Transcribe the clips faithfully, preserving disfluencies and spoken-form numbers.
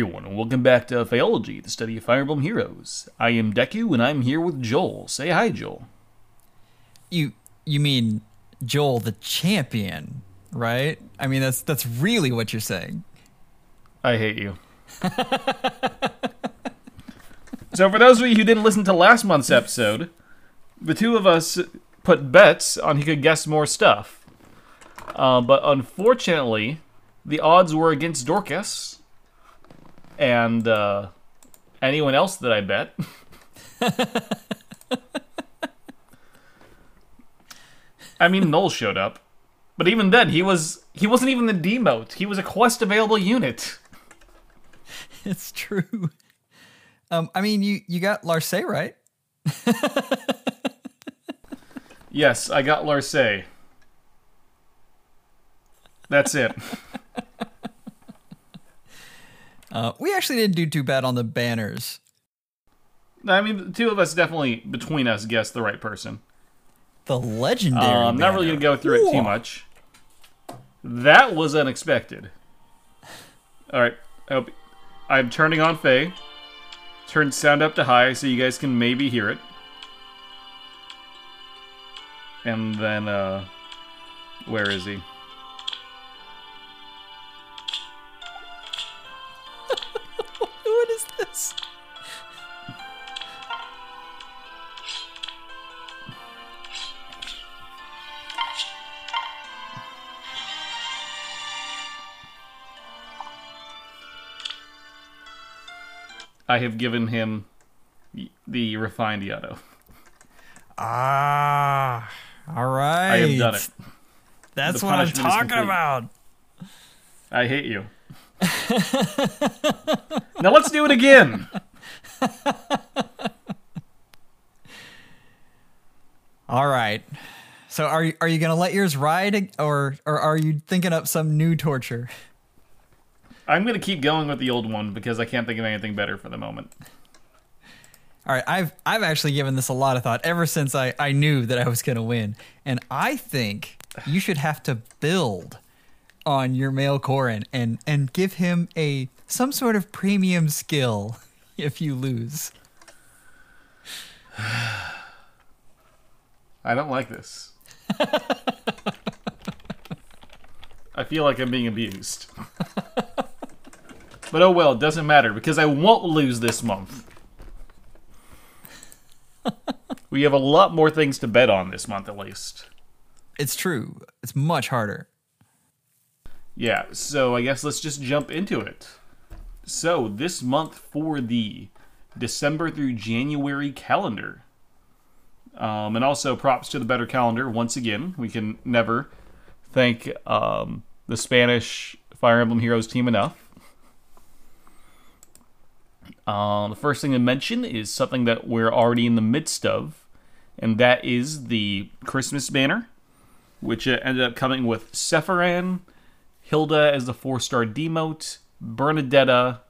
everyone, and welcome back to Phaeology, the study of Fire Emblem Heroes. I am Deku, and I'm here with Joel. Say hi, Joel. You you mean Joel the champion, right? I mean, that's that's really what you're saying. I hate you. So for those of you who didn't listen to last month's episode, the two of us put bets on who could guess more stuff. Uh, but unfortunately, the odds were against Dorcas and uh, anyone else that I bet. I mean, Noel showed up, but even then, he was he wasn't even the demote. He was a quest available unit. It's true. Um, I mean, you you got Larce, right? Yes, I got Larce. That's it. Uh, we actually didn't do too bad on the banners. I mean, the two of us definitely, between us, guessed the right person. The legendary uh, I'm not banner. really going to go through Ooh. it too much. That was unexpected. Alright, I hope... I'm turning on Faye. Turn sound up to high so you guys can maybe hear it. And then, uh... where is he? What is this? I have given him the refined Yaddo. Ah, all right. I have done it. That's what I'm talking about. I hate you. Now let's do it again. All right. So are you, are you going to let yours ride, or, or are you thinking up some new torture? I'm going to keep going with the old one because I can't think of anything better for the moment. All right, I've I've actually given this a lot of thought ever since I, I knew that I was going to win. And I think you should have to build on your male Corrin and, and give him a some sort of premium skill if you lose. I don't like this. I feel like I'm being abused. But oh well, it doesn't matter, because I won't lose this month. We have a lot more things to bet on this month, at least. It's true. It's much harder. Yeah, so I guess let's just jump into it. So, this month for the December through January calendar. Um, and also, props to the Better Calendar, once again. We can never thank um, the Spanish Fire Emblem Heroes team enough. Uh, the first thing to mention is something that we're already in the midst of, and that is the Christmas banner, which uh, ended up coming with Sephiran, Hilda as the four-star demote, Bernadetta,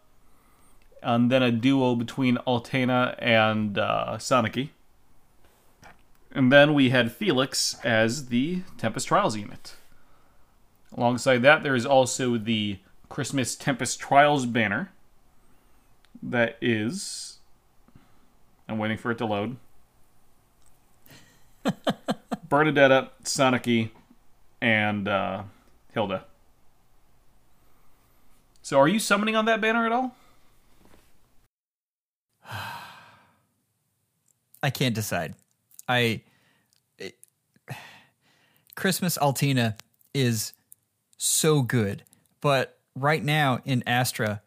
and then a duo between Altena and uh, Sanaki. And then we had Felix as the Tempest Trials unit. Alongside that, there is also the Christmas Tempest Trials banner. That is... I'm waiting for it to load. Bernadetta, Sanaki, and uh, Hilda. So are you summoning on that banner at all? I can't decide. I... It, Christmas Altena is so good. But right now in Astra,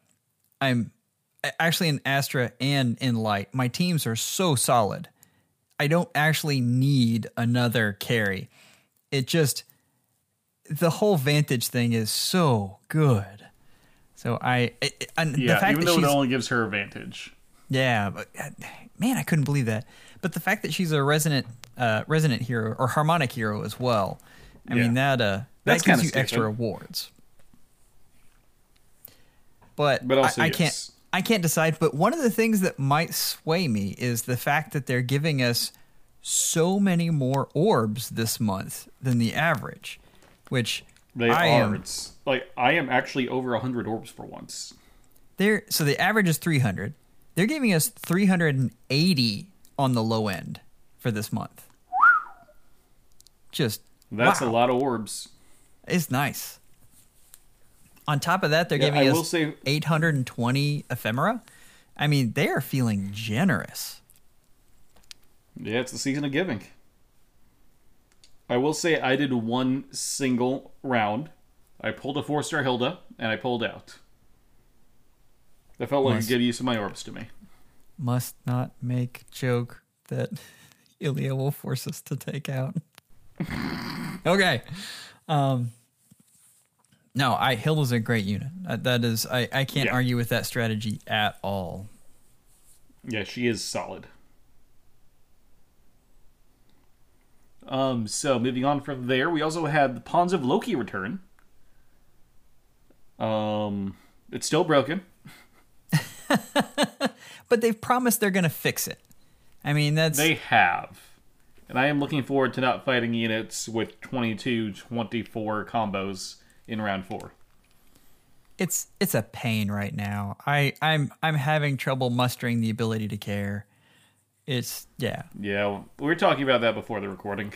I'm... Actually, in Astra and in Light, my teams are so solid. I don't actually need another carry. It just... The whole Vantage thing is so good. So I... It, and yeah, the fact even that though she's, it only gives her Vantage. Yeah, but... Man, I couldn't believe that. But the fact that she's a resonant uh, resonant hero, or harmonic hero as well, I yeah. mean, that, uh, that gives you stupid. extra rewards. But, but also, I, I yes. can't... I can't decide, but one of the things that might sway me is the fact that they're giving us so many more orbs this month than the average, which they I are. Am, it's like I am actually over one hundred orbs for once. They're, so the average is three hundred. They're giving us three hundred eighty on the low end for this month. Just That's wow. a lot of orbs. It's nice. On top of that, they're yeah, giving I us say, eight hundred twenty ephemera. I mean, they are feeling generous. Yeah, it's the season of giving. I will say I did one single round. I pulled a four-star Hilda, and I pulled out. I felt like must, it gave you some of my orbs to me. Must not make joke that Ilya will force us to take out. Okay. Um, no, I Hilda's a great unit. Uh, that is, I, I can't yeah. argue with that strategy at all. Yeah, she is solid. Um, so moving on from there, we also had the Pawns of Loki return. Um, it's still broken. But they've promised they're going to fix it. I mean, that's... They have. And I am looking forward to not fighting units with twenty-two, twenty-four combos in round four. It's it's a pain right now. I, I'm, I'm having trouble mustering the ability to care. It's, yeah. Yeah, we were talking about that before the recording.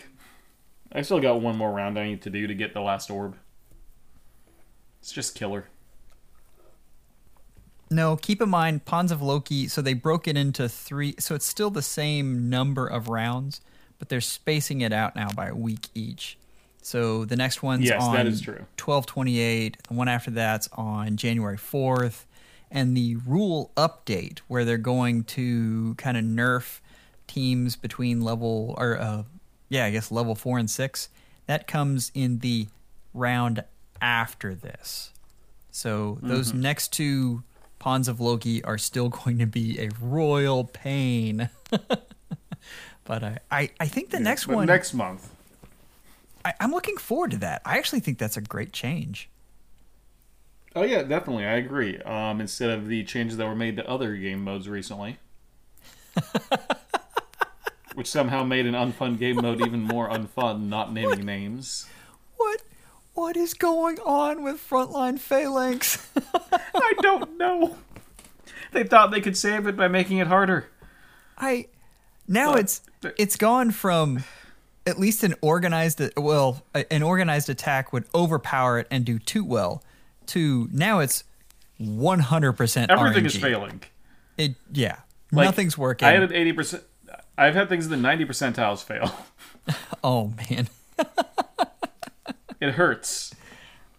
I still got one more round I need to do to get the last orb. It's just killer. No, keep in mind, Pawns of Loki, so they broke it into three, so it's still the same number of rounds, but they're spacing it out now by a week each. So the next one's yes, on twelve twenty-eight, the one after that's on January fourth, and the rule update where they're going to kind of nerf teams between level, or uh, yeah, I guess level four and six, that comes in the round after this. So those mm-hmm. next two Pawns of Loki are still going to be a royal pain. But I, I, I think the yeah, next one... Next month. I, I'm looking forward to that. I actually think that's a great change. Oh, yeah, definitely. I agree. Um, instead of the changes that were made to other game modes recently. Which somehow made an unfun game mode even more unfun, not naming what? names. What? What is going on with Frontline Phalanx? I don't know. They thought they could save it by making it harder. I... Now but, it's it's gone from at least an organized well an organized attack would overpower it and do too well to now it's one hundred percent everything R N G. Is failing. It yeah like, nothing's working. I had an eighty percent. I've had things in the ninety percentiles fail. Oh man, it hurts.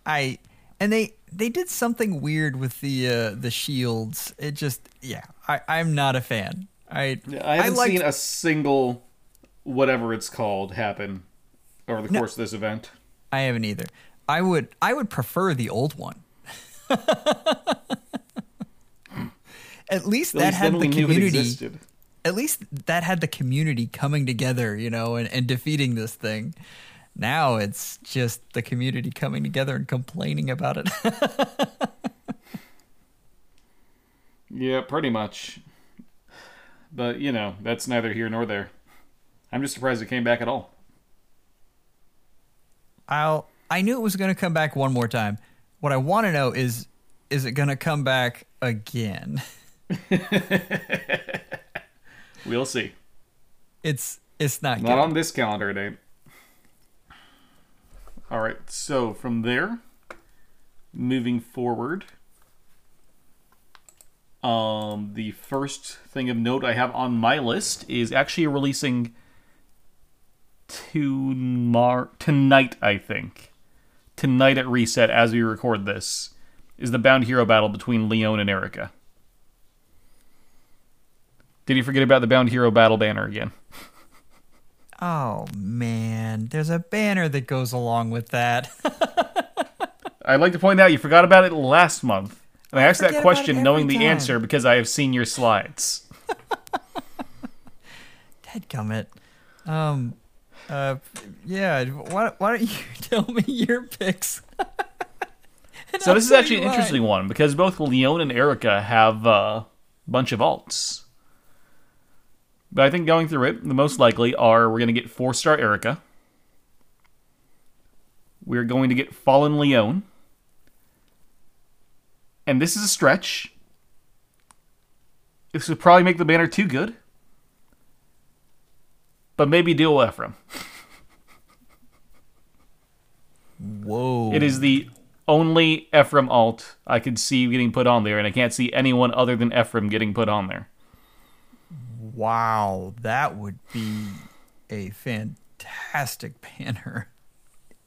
I and they they did something weird with the uh, the shields. It just yeah I I'm not a fan. I, I haven't I liked, seen a single whatever it's called happen over the no, course of this event. I haven't either. I would I would prefer the old one. At least that at least had the community. At least that had the community coming together, you know, and, and defeating this thing. Now it's just the community coming together and complaining about it. Yeah, pretty much. But, you know, that's neither here nor there. I'm just surprised it came back at all. I'll, I knew it was going to come back one more time. What I want to know is, is it going to come back again? We'll see. It's it's not good. Not on this calendar, it ain't. All right, so from there, moving forward... Um, the first thing of note I have on my list is actually releasing tomorrow, tonight, I think. Tonight at Reset, as we record this, is the Bound Hero Battle between Leon and Eirika. Did you forget about the Bound Hero Battle banner again? Oh, man. There's a banner that goes along with that. I'd like to point out you forgot about it last month. And I asked that question knowing the answer because I have seen your slides. Dadgummit. Um, uh, yeah, why, why don't you tell me your picks? So this is actually an interesting one because both Leon and Eirika have a bunch of alts. But I think going through it, the most likely are we're going to get four-star Eirika. We're going to get Fallen Leon. And this is a stretch, This would probably make the banner too good. But maybe deal with Ephraim. Whoa. It is the only Ephraim alt I could see getting put on there, and I can't see anyone other than Ephraim getting put on there. Wow, that would be a fantastic banner.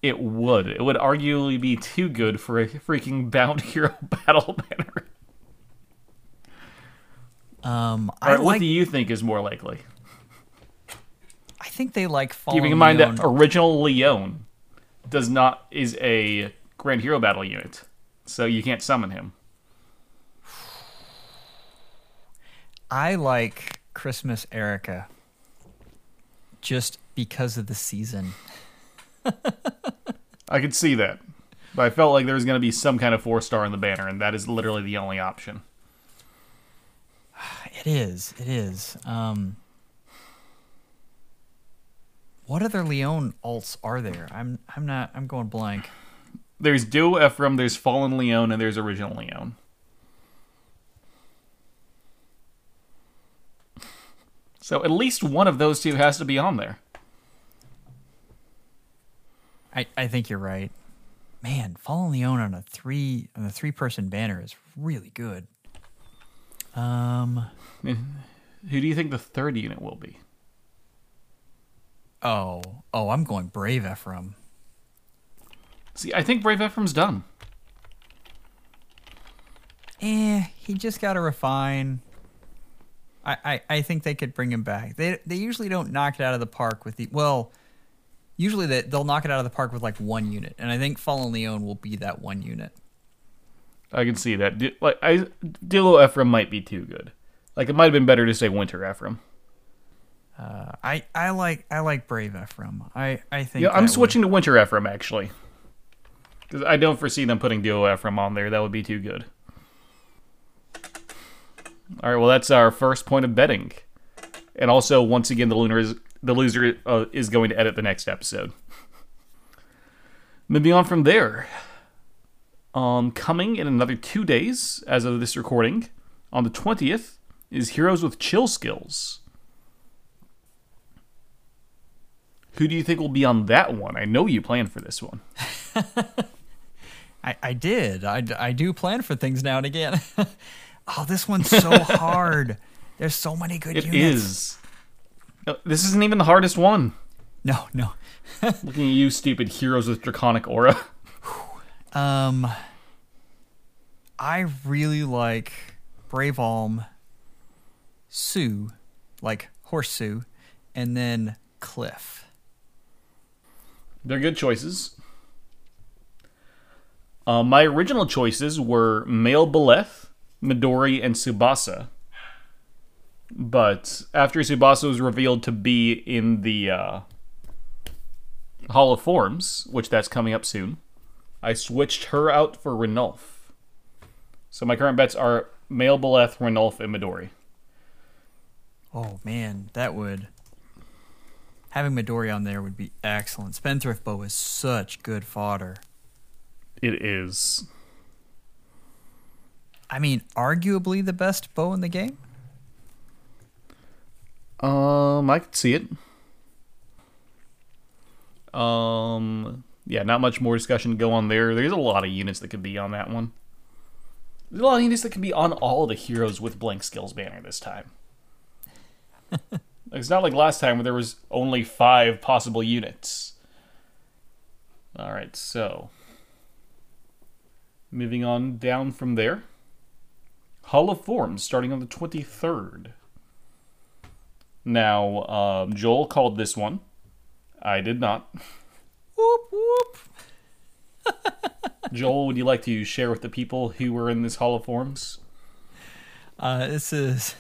It would. It would arguably be too good for a freaking Bound Hero Battle banner. Um, I All right, like... what do you think is more likely? I think they like Fallen Keeping in mind Leon. That original Leon does not is a Grand Hero Battle unit, so you can't summon him. I like Christmas Eirika just because of the season. I could see that. But I felt like there was going to be some kind of four-star in the banner, and that is literally the only option. It is. It is. Um, what other Leon alts are there? I'm I'm not... I'm going blank. There's Duo Ephraim, there's Fallen Leon, and there's Original Leon. So at least one of those two has to be on there. I, I think you're right. Man, Fallen Leon on a three on a three person banner is really good. Um who do you think the third unit will be? Oh, oh, I'm going Brave Ephraim. See, I think Brave Ephraim's done. Eh, he just gotta refine. I, I, I think they could bring him back. They they usually don't knock it out of the park with the well Usually they, they'll knock it out of the park with like one unit, and I think Fallen Leon will be that one unit. I can see that. D- like I, Dilo Ephraim might be too good. Like it might have been better to say Winter Ephraim. Uh, I I like I like Brave Ephraim. I I think. Yeah, I'm switching would... to Winter Ephraim actually, because I don't foresee them putting Dilo Ephraim on there. That would be too good. All right, well that's our first point of betting, and also once again the lunar is. The loser uh, is going to edit the next episode. Moving on from there. Um, coming in another two days, as of this recording, on the twentieth, is Heroes with Chill Skills. Who do you think will be on that one? I know you planned for this one. I, I did. I, I do plan for things now and again. Oh, this one's so hard. There's so many good it units. It is. This isn't even the hardest one. No, no. Looking at you, stupid heroes with draconic aura. um, I really like Brave Alm, Sue, like Horse Sue, and then Cliff. They're good choices. Uh, my original choices were Male Boleth, Midori, and Tsubasa. But after Tsubasa was revealed to be in the uh, Hall of Forms, which that's coming up soon, I switched her out for Renulf. So my current bets are Male Boleth, Renulf, and Midori. Oh, man, that would... Having Midori on there would be excellent. Spendthrift Bow is such good fodder. It is. I mean, arguably the best bow in the game? Um, I could see it. Um, yeah, not much more discussion to go on there. There's a lot of units that could be on that one. There's a lot of units that could be on all the heroes with blank skills banner this time. It's not like last time where there was only five possible units. All right, so moving on down from there. Hall of Forms starting on the twenty-third. Now, um, Joel called this one. I did not. Whoop, whoop. Joel, would you like to share with the people who were in this Hall of Forms? Uh, this is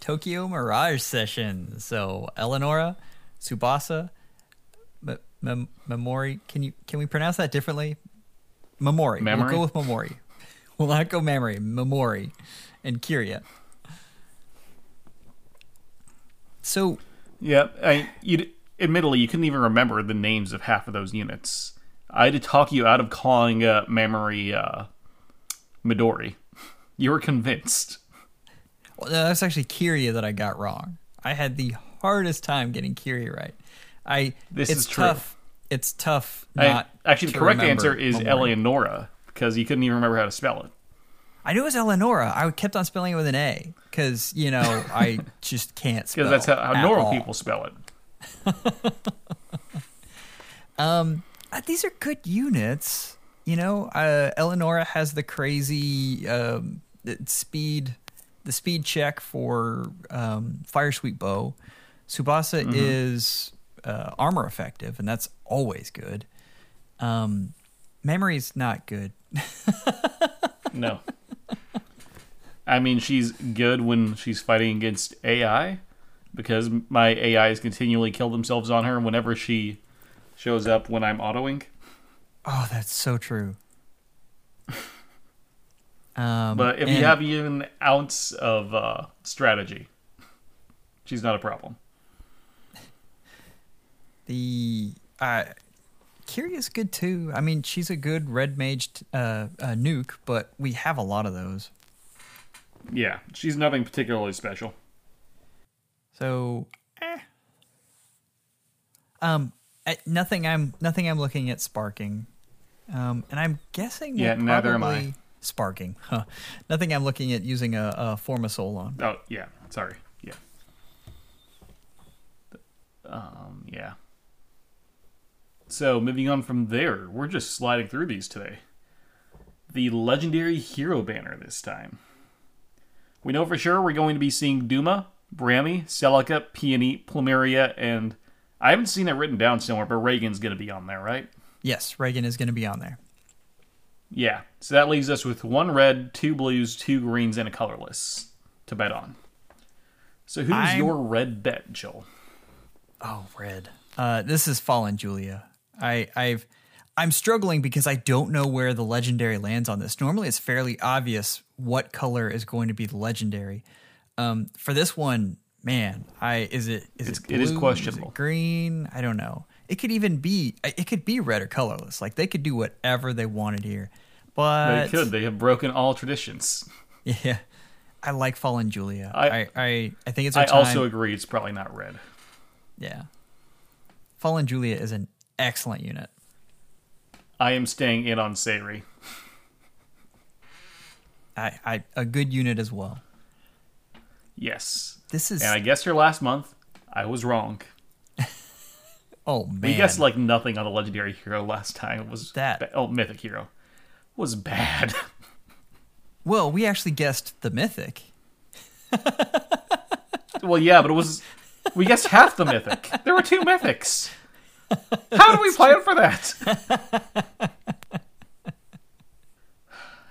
Tokyo Mirage Session. So, Eleonora, Tsubasa, M- M- Mamori. Can you can we pronounce that differently? Mamori. Mamori? We'll go with Mamori. We'll not go Mamori. Mamori. And Kyria. So yeah, I you admittedly you couldn't even remember the names of half of those units. I had to talk you out of calling uh, Mamori uh, Midori. You were convinced. Well, that's actually Kyria that I got wrong. I had the hardest time getting Kyria right. I this it's is tough. True. It's tough. Not I, actually, the correct answer is Eleonora because you couldn't even remember how to spell it. I knew it was Eleonora. I kept on spelling it with an A because you know I just can't spell. Because that's how, how normal all. people spell it. um, these are good units. You know, uh, Eleonora has the crazy um, speed. The speed check for um, Fire Sweep Bow. Tsubasa mm-hmm. is uh, armor effective, and that's always good. Um, Memory's not good. No. I mean, she's good when she's fighting against A I, because my A Is continually kill themselves on her whenever she shows up when I'm autoing. Oh, that's so true. Um, but if and, you have even an ounce of uh, strategy, she's not a problem. The uh, Kyria's good too. I mean, she's a good red mage uh, uh, nuke, but we have a lot of those. Yeah, she's nothing particularly special. So, eh. um, nothing. I'm nothing. I'm looking at sparking, um, and I'm guessing. Yeah, we'll neither probably, am I. Sparking. Huh. Nothing I'm looking at using a, a form of soul on. Oh, yeah. Sorry. Yeah. Um, yeah. So, moving on from there, we're just sliding through these today. The Legendary Hero banner this time. We know for sure we're going to be seeing Duma, Brammy, Celica, Peony, Plumeria, and I haven't seen it written down somewhere, but Reagan's going to be on there, right? Yes, Reagan is going to be on there. Yeah, so that leaves us with one red, two blues, two greens, and a colorless to bet on. So who's I'm... your red bet, Joel? Oh, red. Uh, this is Fallen Julia. I, I've, I'm struggling because I don't know where the legendary lands on this. Normally it's fairly obvious what color is going to be the legendary. Um, for this one, man, I is it is it's, it blue? It is questionable. Is it green? I don't know. It could even be, it could be red or colorless. Like, they could do whatever they wanted here. But... They could. They have broken all traditions. Yeah. I like Fallen Julia. I I, I, I think it's her I time. Also agree it's probably not red. Yeah. Fallen Julia is an excellent unit. I am staying in on Sayri. I, I, a good unit as well. Yes. This is... And I guessed her last month. I was wrong. Oh, man. We guessed, like, nothing on the legendary hero last time. It was that. Ba- oh, mythic hero. Was bad. Well, we actually guessed the mythic. Well, yeah, but it was... We guessed half the mythic. There were two mythics. How do we plan for that?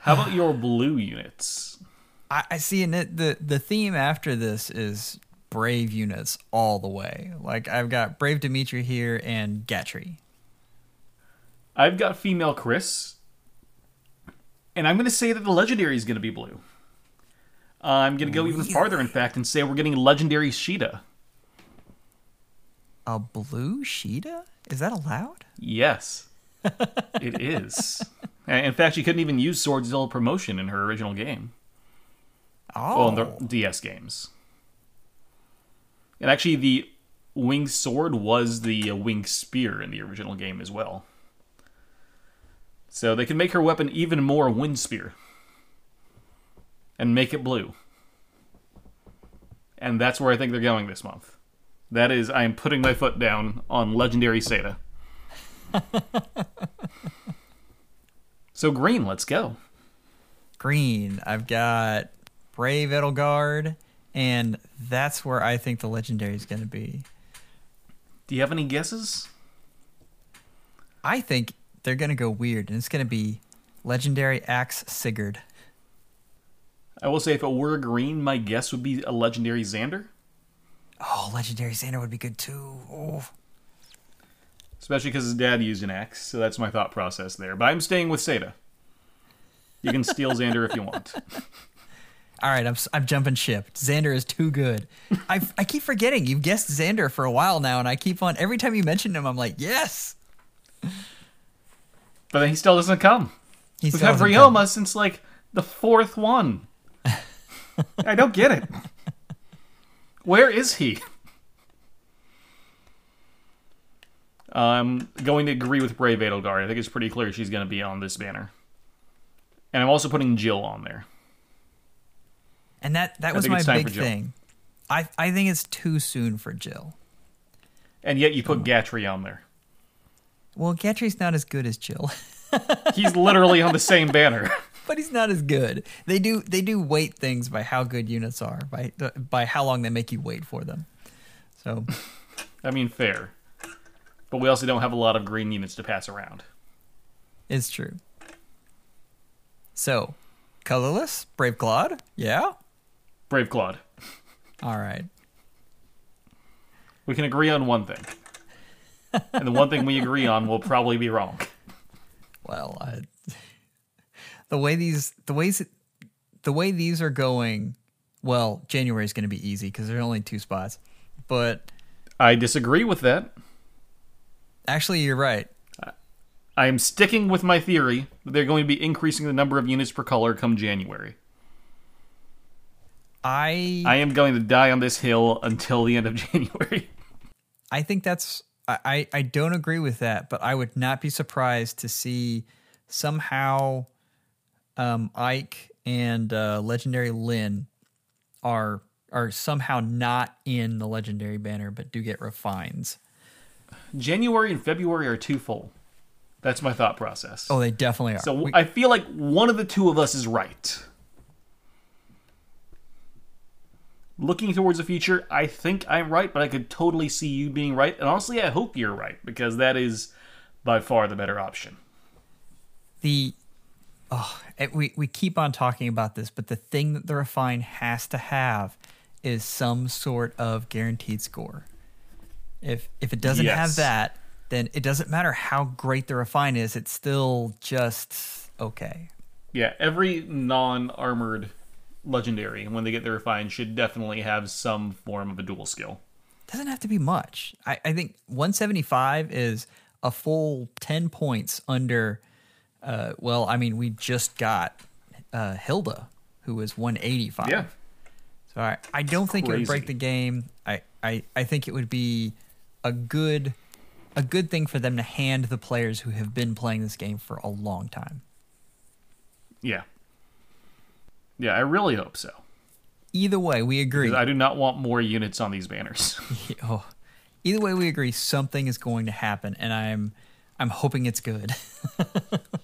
How about your blue units? I, I see, and the, the theme after this is... Brave units all the way. Like, I've got Brave Dimitri here and Gatrie. I've got female Chris. And I'm going to say that the legendary is going to be blue. Uh, I'm going to go really? even farther, in fact, and say we're getting Legendary Sheeda. A blue Sheeda? Is that allowed? Yes. It is. In fact, she couldn't even use Swordzilla promotion in her original game. Oh. Well, in the D S games. And actually, the winged sword was the winged spear in the original game as well. So they can make her weapon even more wind spear. And make it blue. And that's where I think they're going this month. That is, I am putting my foot down on Legendary Seda. So green, let's go. Green, I've got Brave Edelgard... And that's where I think the legendary is going to be. Do you have any guesses? I think they're going to go weird, and it's going to be Legendary Axe Sigurd. I will say if it were green, my guess would be a Legendary Xander. Oh, Legendary Xander would be good too. Oh. Especially because his dad used an axe, so that's my thought process there. But I'm staying with Seda. You can steal Xander if you want. All right, I'm I'm jumping ship. Xander is too good. I I keep forgetting you've guessed Xander for a while now, and I keep on every time you mention him, I'm like, yes. But then he still doesn't come. He We've still had Rioma come. since like the fourth one. I don't get it. Where is he? I'm going to agree with Brave Adelgard. I think it's pretty clear she's going to be on this banner. And I'm also putting Jill on there. And that, that was my big thing. I, I think it's too soon for Jill. And yet you put Gatrie on there. Well, Gatrie's not as good as Jill. He's literally on the same banner. But he's not as good. They do they do weight things by how good units are, by by how long they make you wait for them. So, I mean, fair. But we also don't have a lot of green units to pass around. It's true. So, colorless, Brave Claude, yeah? Brave Claude. All right. We can agree on one thing. And the one thing we agree on will probably be wrong. Well, I... The way these, the ways, the way these are going, well, January is going to be easy because there's only two spots. But I disagree with that. Actually, you're right. I am sticking with my theory that they're going to be increasing the number of units per color come January. I I am going to die on this hill until the end of January. I think that's. I I don't agree with that, but I would not be surprised to see somehow. Um, Ike and uh, Legendary Lynn are are somehow not in the Legendary banner, but do get refines. January and February are too full. That's my thought process. Oh, they definitely are. So we, I feel like one of the two of us is right. Looking towards the future, I think I'm right, but I could totally see you being right. And honestly, I hope you're right, because that is by far the better option. The... Oh, we, we keep on talking about this, but the thing that the refine has to have is some sort of guaranteed score. If if it doesn't yes. have that, then it doesn't matter how great the refine is. It's still just okay. Yeah, every non-armored legendary, when they get their refine, should definitely have some form of a dual skill. Doesn't have to be much. I, I think one seventy-five is a full ten points under... Uh, well, I mean, we just got uh, Hilda, who is one eighty-five. Yeah. So I, I don't think it would break the game. I, I, I think it would be a good a good thing for them to hand the players who have been playing this game for a long time. Yeah. Yeah, I really hope so. Either way, we agree. Because I do not want more units on these banners. Oh. Either way, we agree something is going to happen, and I'm... I'm hoping it's good.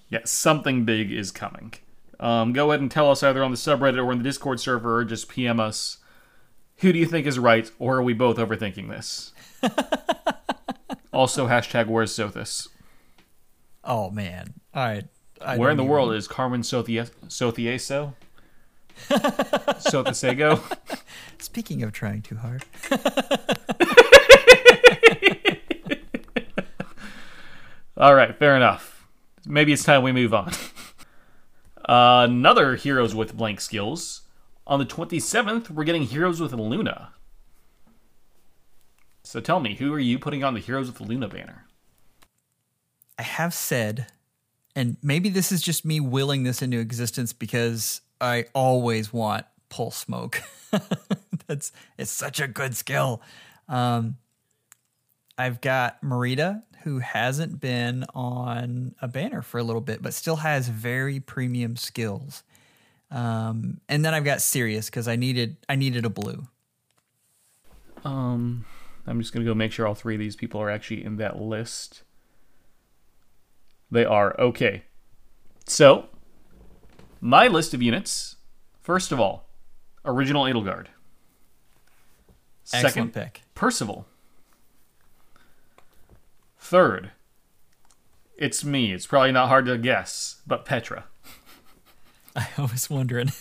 Yeah, something big is coming. Um, go ahead and tell us either on the subreddit or in the Discord server or just P M us. Who do you think is right, or are we both overthinking this? Also, hashtag where's Sothis? Oh, man. All right. I Where in the world know. Is Carmen Sothieso? Sothieso? Sothesego? Speaking of trying too hard. All right, fair enough. Maybe it's time we move on. uh, another Heroes with Blank Skills. On the twenty-seventh, we're getting Heroes with Luna. So tell me, who are you putting on the Heroes with Luna banner? I have said, and maybe this is just me willing this into existence because I always want Pulse Smoke. That's it's such a good skill. Um, I've got Merida, who hasn't been on a banner for a little bit, but still has very premium skills. Um, and then I've got Sirius because I needed I needed a blue. Um, I'm just gonna go make sure all three of these people are actually in that list. They are okay. So my list of units. First of all, original Adelgard. Excellent Second pick, Percival. Third, it's me. It's probably not hard to guess, but Petra. I was wondering.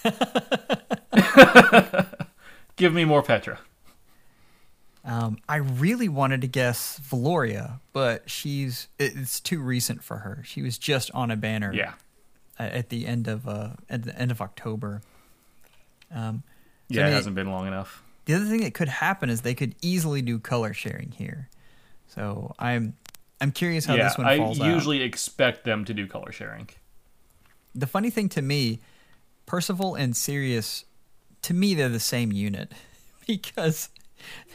Give me more Petra. Um, I really wanted to guess Valoria, but she's it's too recent for her. She was just on a banner. Yeah. At the end of uh, at the end of October. Um, so yeah, I mean, it hasn't been long enough. The other thing that could happen is they could easily do color sharing here. So I'm. I'm curious how yeah, this one falls out. I usually out. expect them to do color sharing. The funny thing to me, Percival and Sirius to me, they're the same unit because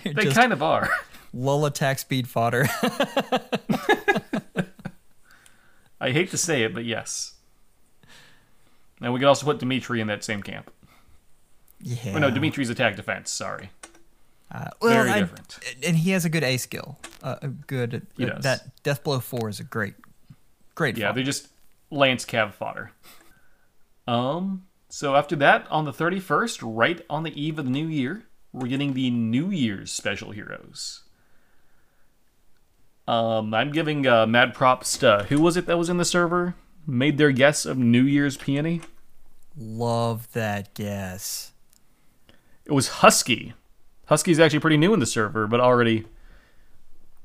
they're they just kind of are lull attack speed fodder. I hate to say it, but yes. And we could also put Dimitri in that same camp. Yeah. Oh, no, Dimitri's attack defense. Sorry. Uh, well, Very I, different. And he has a good A skill. Uh, a good. He uh, does. That Death Blow four is a great, great. Yeah, fodder. They're just Lance Cav fodder. Um. So after that, on the thirty-first, right on the eve of the new year, we're getting the New Year's special heroes. Um, I'm giving uh, mad props to, uh, who was it that was in the server? Made their guess of New Year's Peony. Love that guess. It was Husky. Husky's actually pretty new in the server, but already,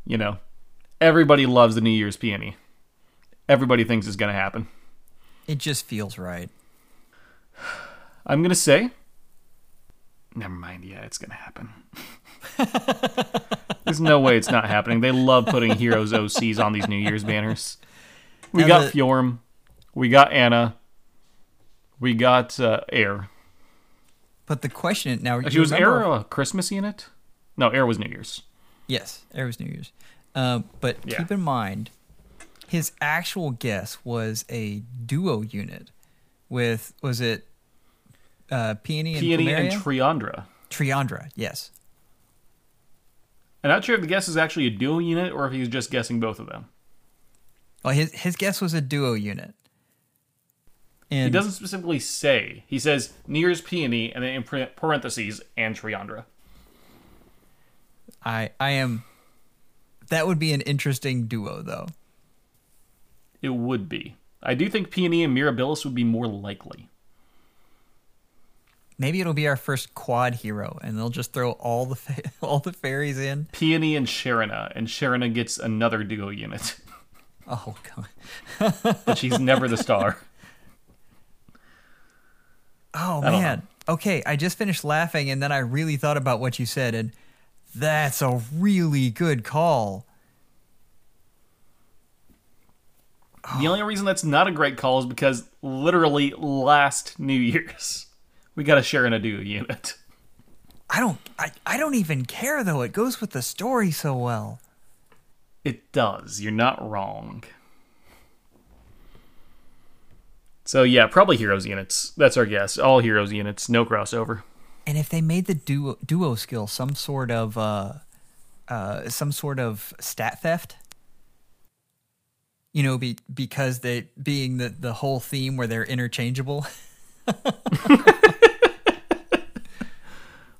you know, everybody loves the New Year's Peony. Everybody thinks it's going to happen. It just feels right. I'm going to say, never mind, yeah, it's going to happen. There's no way it's not happening. They love putting heroes O Cs on these New Year's banners. We now got the... Fjorm. We got Anna. We got uh, Air. But the question now, you was remember, Air a Christmas unit? No, Air was New Year's. Yes, Air was New Year's. Uh, but yeah. Keep in mind, his actual guess was a duo unit with, was it uh, Peony and Peony and Triandra. Triandra, yes. I'm not sure if the guess is actually a duo unit or if he's just guessing both of them. Well, his his guess was a duo unit. And he doesn't specifically say. He says New Year's Peony, and then in parentheses, and Triandra. I I am. That would be an interesting duo, though. It would be. I do think Peony and Mirabilis would be more likely. Maybe it'll be our first quad hero, and they'll just throw all the fa- all the fairies in. Peony and Sharina, and Sharina gets another duo unit. Oh god! But she's never the star. Oh, man. Know. Okay, I just finished laughing, and then I really thought about what you said, and that's a really good call. The oh. only reason that's not a great call is because literally last New Year's, we got a Sharina duo unit. I don't I, I don't even care, though. It goes with the story so well. It does. You're not wrong. So, yeah, probably Heroes units. That's our guess. All Heroes units. No crossover. And if they made the duo, duo skill some sort of uh, uh, some sort of stat theft, you know, be, because they being the, the whole theme where they're interchangeable.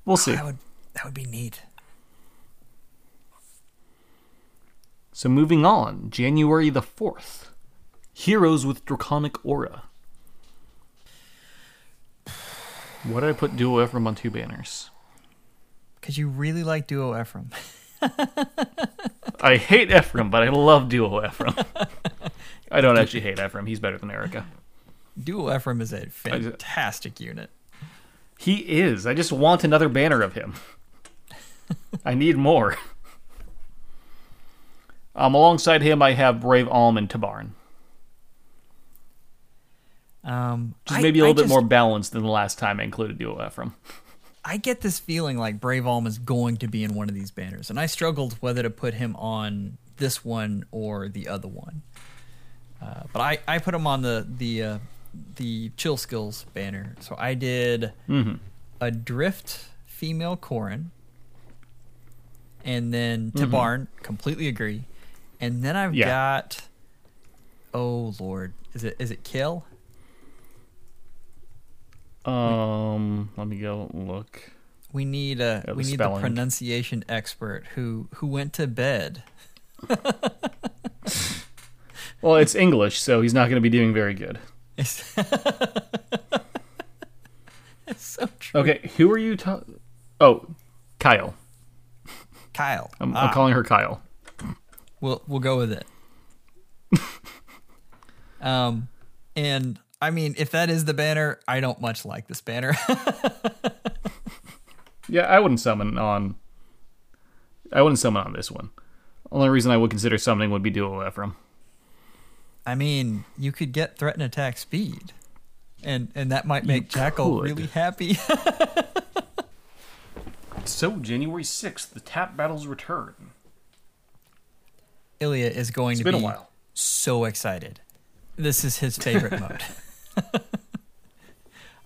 We'll see. Oh, that would, that would be neat. So moving on, January the fourth. Heroes with Draconic Aura. Why did I put Duo Ephraim on two banners? Because you really like Duo Ephraim. I hate Ephraim, but I love Duo Ephraim. I don't actually hate Ephraim. He's better than Eirika. Duo Ephraim is a fantastic just, unit. He is. I just want another banner of him. I need more. Um, alongside him, I have Brave Alm and Tabarn. Um, just maybe I, a little I bit just, more balanced than the last time I included Duo Ephraim. I get this feeling like Brave Alm is going to be in one of these banners, and I struggled whether to put him on this one or the other one. Uh, but I, I put him on the the uh, the Chill Skills banner. So I did mm-hmm. a Drift female Corrin, and then mm-hmm. Tabarn. Completely agree. And then I've yeah. got oh lord, is it is it Kill? Um, let me go look. We need a oh, we need spelling. The pronunciation expert who who went to bed. Well, it's English, so he's not going to be doing very good. It's so true. Okay, who are you talking? Oh, Kyle. Kyle. I'm, ah. I'm calling her Kyle. We'll we'll go with it. um, and. I mean, if that is the banner, I don't much like this banner. yeah, I wouldn't summon on. I wouldn't summon on this one. Only reason I would consider summoning would be Dual Ephraim. I mean, you could get threat and attack speed. and and that might make you Jackal could. really happy. So January sixth, the tap battles return. Ilya is going it's to been be a while. so excited. This is his favorite mode.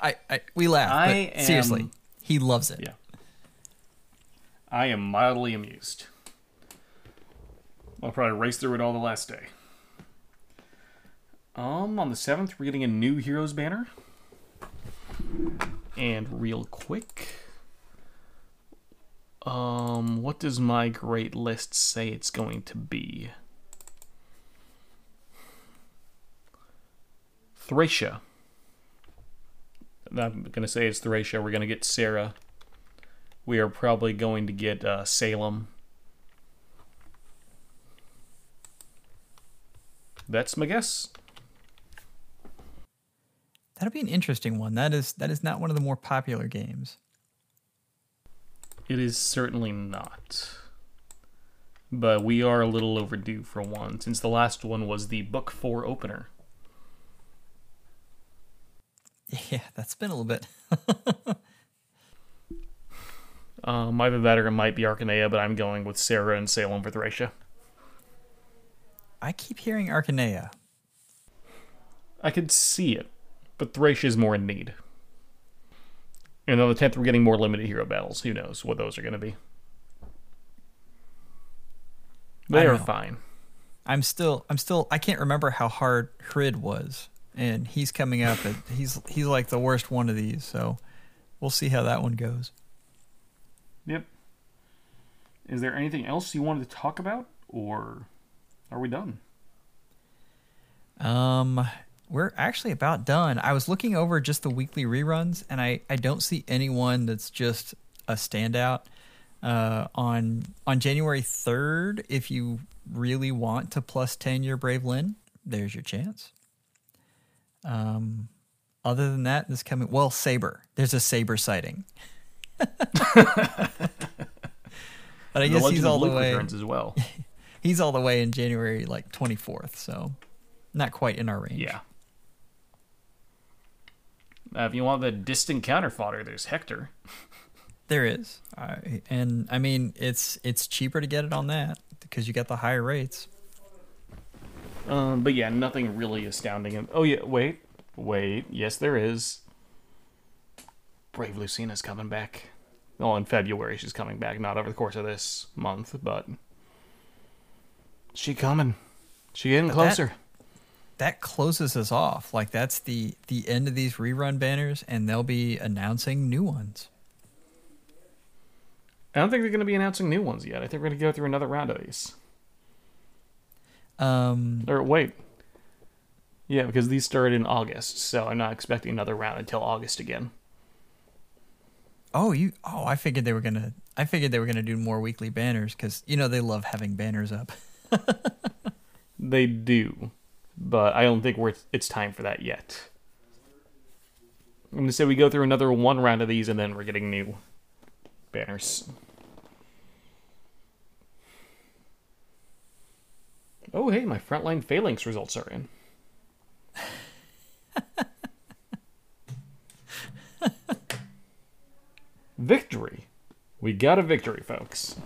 I, I we laugh, I but am, seriously, he loves it. Yeah. I am mildly amused. I'll probably race through it all the last day. Um, on the seventh, we're getting a new Heroes banner. And real quick, um, what does my great list say it's going to be? Thracia. I'm going to say it's Thracia. We're going to get Sarah. We are probably going to get uh, Salem. That's my guess. That'll be an interesting one. That is that is not one of the more popular games. It is certainly not. But we are a little overdue for one, since the last one was the Book four opener. Yeah, that's been a little bit. um, either that or it might be Arcanea, but I'm going with Sarah and Salem for Thracia. I keep hearing Arcanea. I could see it, but Thracia is more in need. And on the tenth, we're getting more limited hero battles. Who knows what those are going to be? They are fine. I'm still, I'm still, I can't remember how hard Hrid was, and he's coming up. And he's he's like the worst one of these, so we'll see how that one goes. Yep. Is there anything else you wanted to talk about, or are we done? Um, we're actually about done. I was looking over just the weekly reruns, and I, I don't see anyone that's just a standout. Uh, on on January third, if you really want to plus ten your Brave Lynn, there's your chance. Um, other than that, this coming... Well, Saber. There's a Saber sighting. But I guess he's all the way... returns as well. He's all the way in January, like twenty-fourth, so not quite in our range. Yeah. Uh, if you want the distant counter fodder, there's Hector. There is, uh, and I mean it's it's cheaper to get it on that because you get the higher rates. Um, but yeah, nothing really astounding. Oh yeah, wait, wait, yes, there is. Brave Lucina's coming back. Well, in February she's coming back, not over the course of this month, but. She coming. She getting but closer. That, that closes us off. Like, that's the, the end of these rerun banners, and they'll be announcing new ones. I don't think they're going to be announcing new ones yet. I think we're going to go through another round of these. Um. Or wait. Yeah, because these started in August, so I'm not expecting another round until August again. Oh, you. Oh, I figured they were going to. I figured they were going to do more weekly banners because you know they love having banners up. They do, but I don't think we're it's time for that yet. I'm gonna say we go through another one round of these and then we're getting new banners. Oh hey, my Frontline Phalanx results are in. Victory. We got a victory, folks.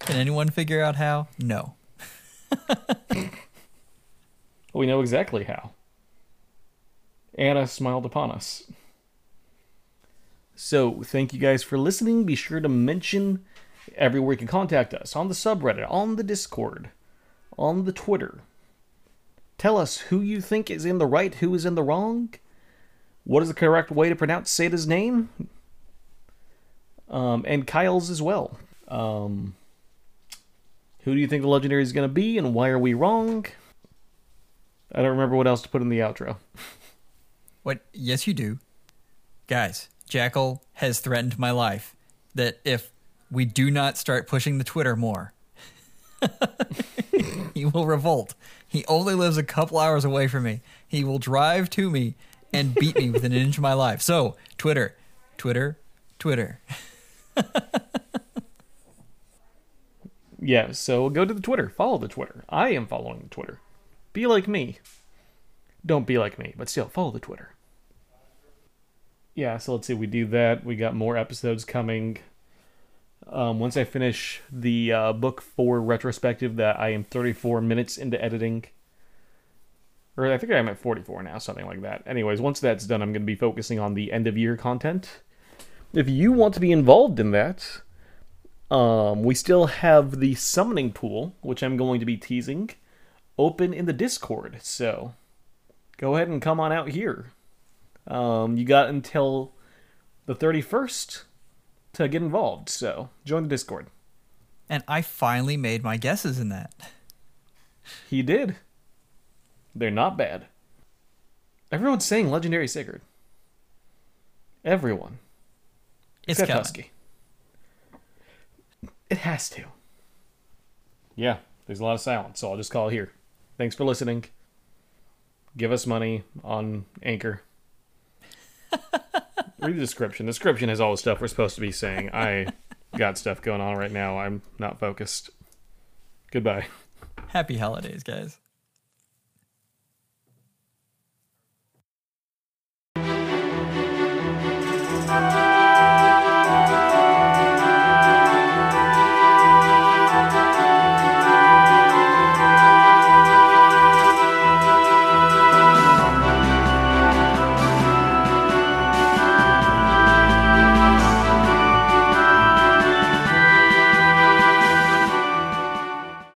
Can anyone figure out how? No. We know exactly how. Anna smiled upon us. So, thank you guys for listening. Be sure to mention everywhere you can contact us. On the subreddit, on the Discord, on the Twitter. Tell us who you think is in the right, who is in the wrong. What is the correct way to pronounce Seda's name? Um, and Kyle's as well. Um... Who do you think the legendary is going to be, and why are we wrong? I don't remember what else to put in the outro. What? Yes, you do. Guys, Jackal has threatened my life that if we do not start pushing the Twitter more, he will revolt. He only lives a couple hours away from me. He will drive to me and beat me within an inch of my life. So, Twitter, Twitter, Twitter. Yeah, so go to the Twitter. Follow the Twitter. I am following the Twitter. Be like me. Don't be like me, but still, follow the Twitter. Yeah, so let's see, we do that. We got more episodes coming. Um, once I finish the uh, book four retrospective that I am thirty-four minutes into editing. Or I think I'm at forty-four now, something like that. Anyways, once that's done, I'm going to be focusing on the end-of-year content. If you want to be involved in that, um, we still have the summoning pool, which I'm going to be teasing, open in the Discord. So go ahead and come on out here. Um, you got until the thirty-first to get involved, so join the Discord. And I finally made my guesses in that. He did. They're not bad. Everyone's saying Legendary Sigurd. Everyone. It's except coming. Husky. It has to. Yeah, there's a lot of silence, so I'll just call it here. Thanks for listening. Give us money on Anchor. Read the description. The description has all the stuff we're supposed to be saying. I got stuff going on right now. I'm not focused. Goodbye. Happy holidays, guys.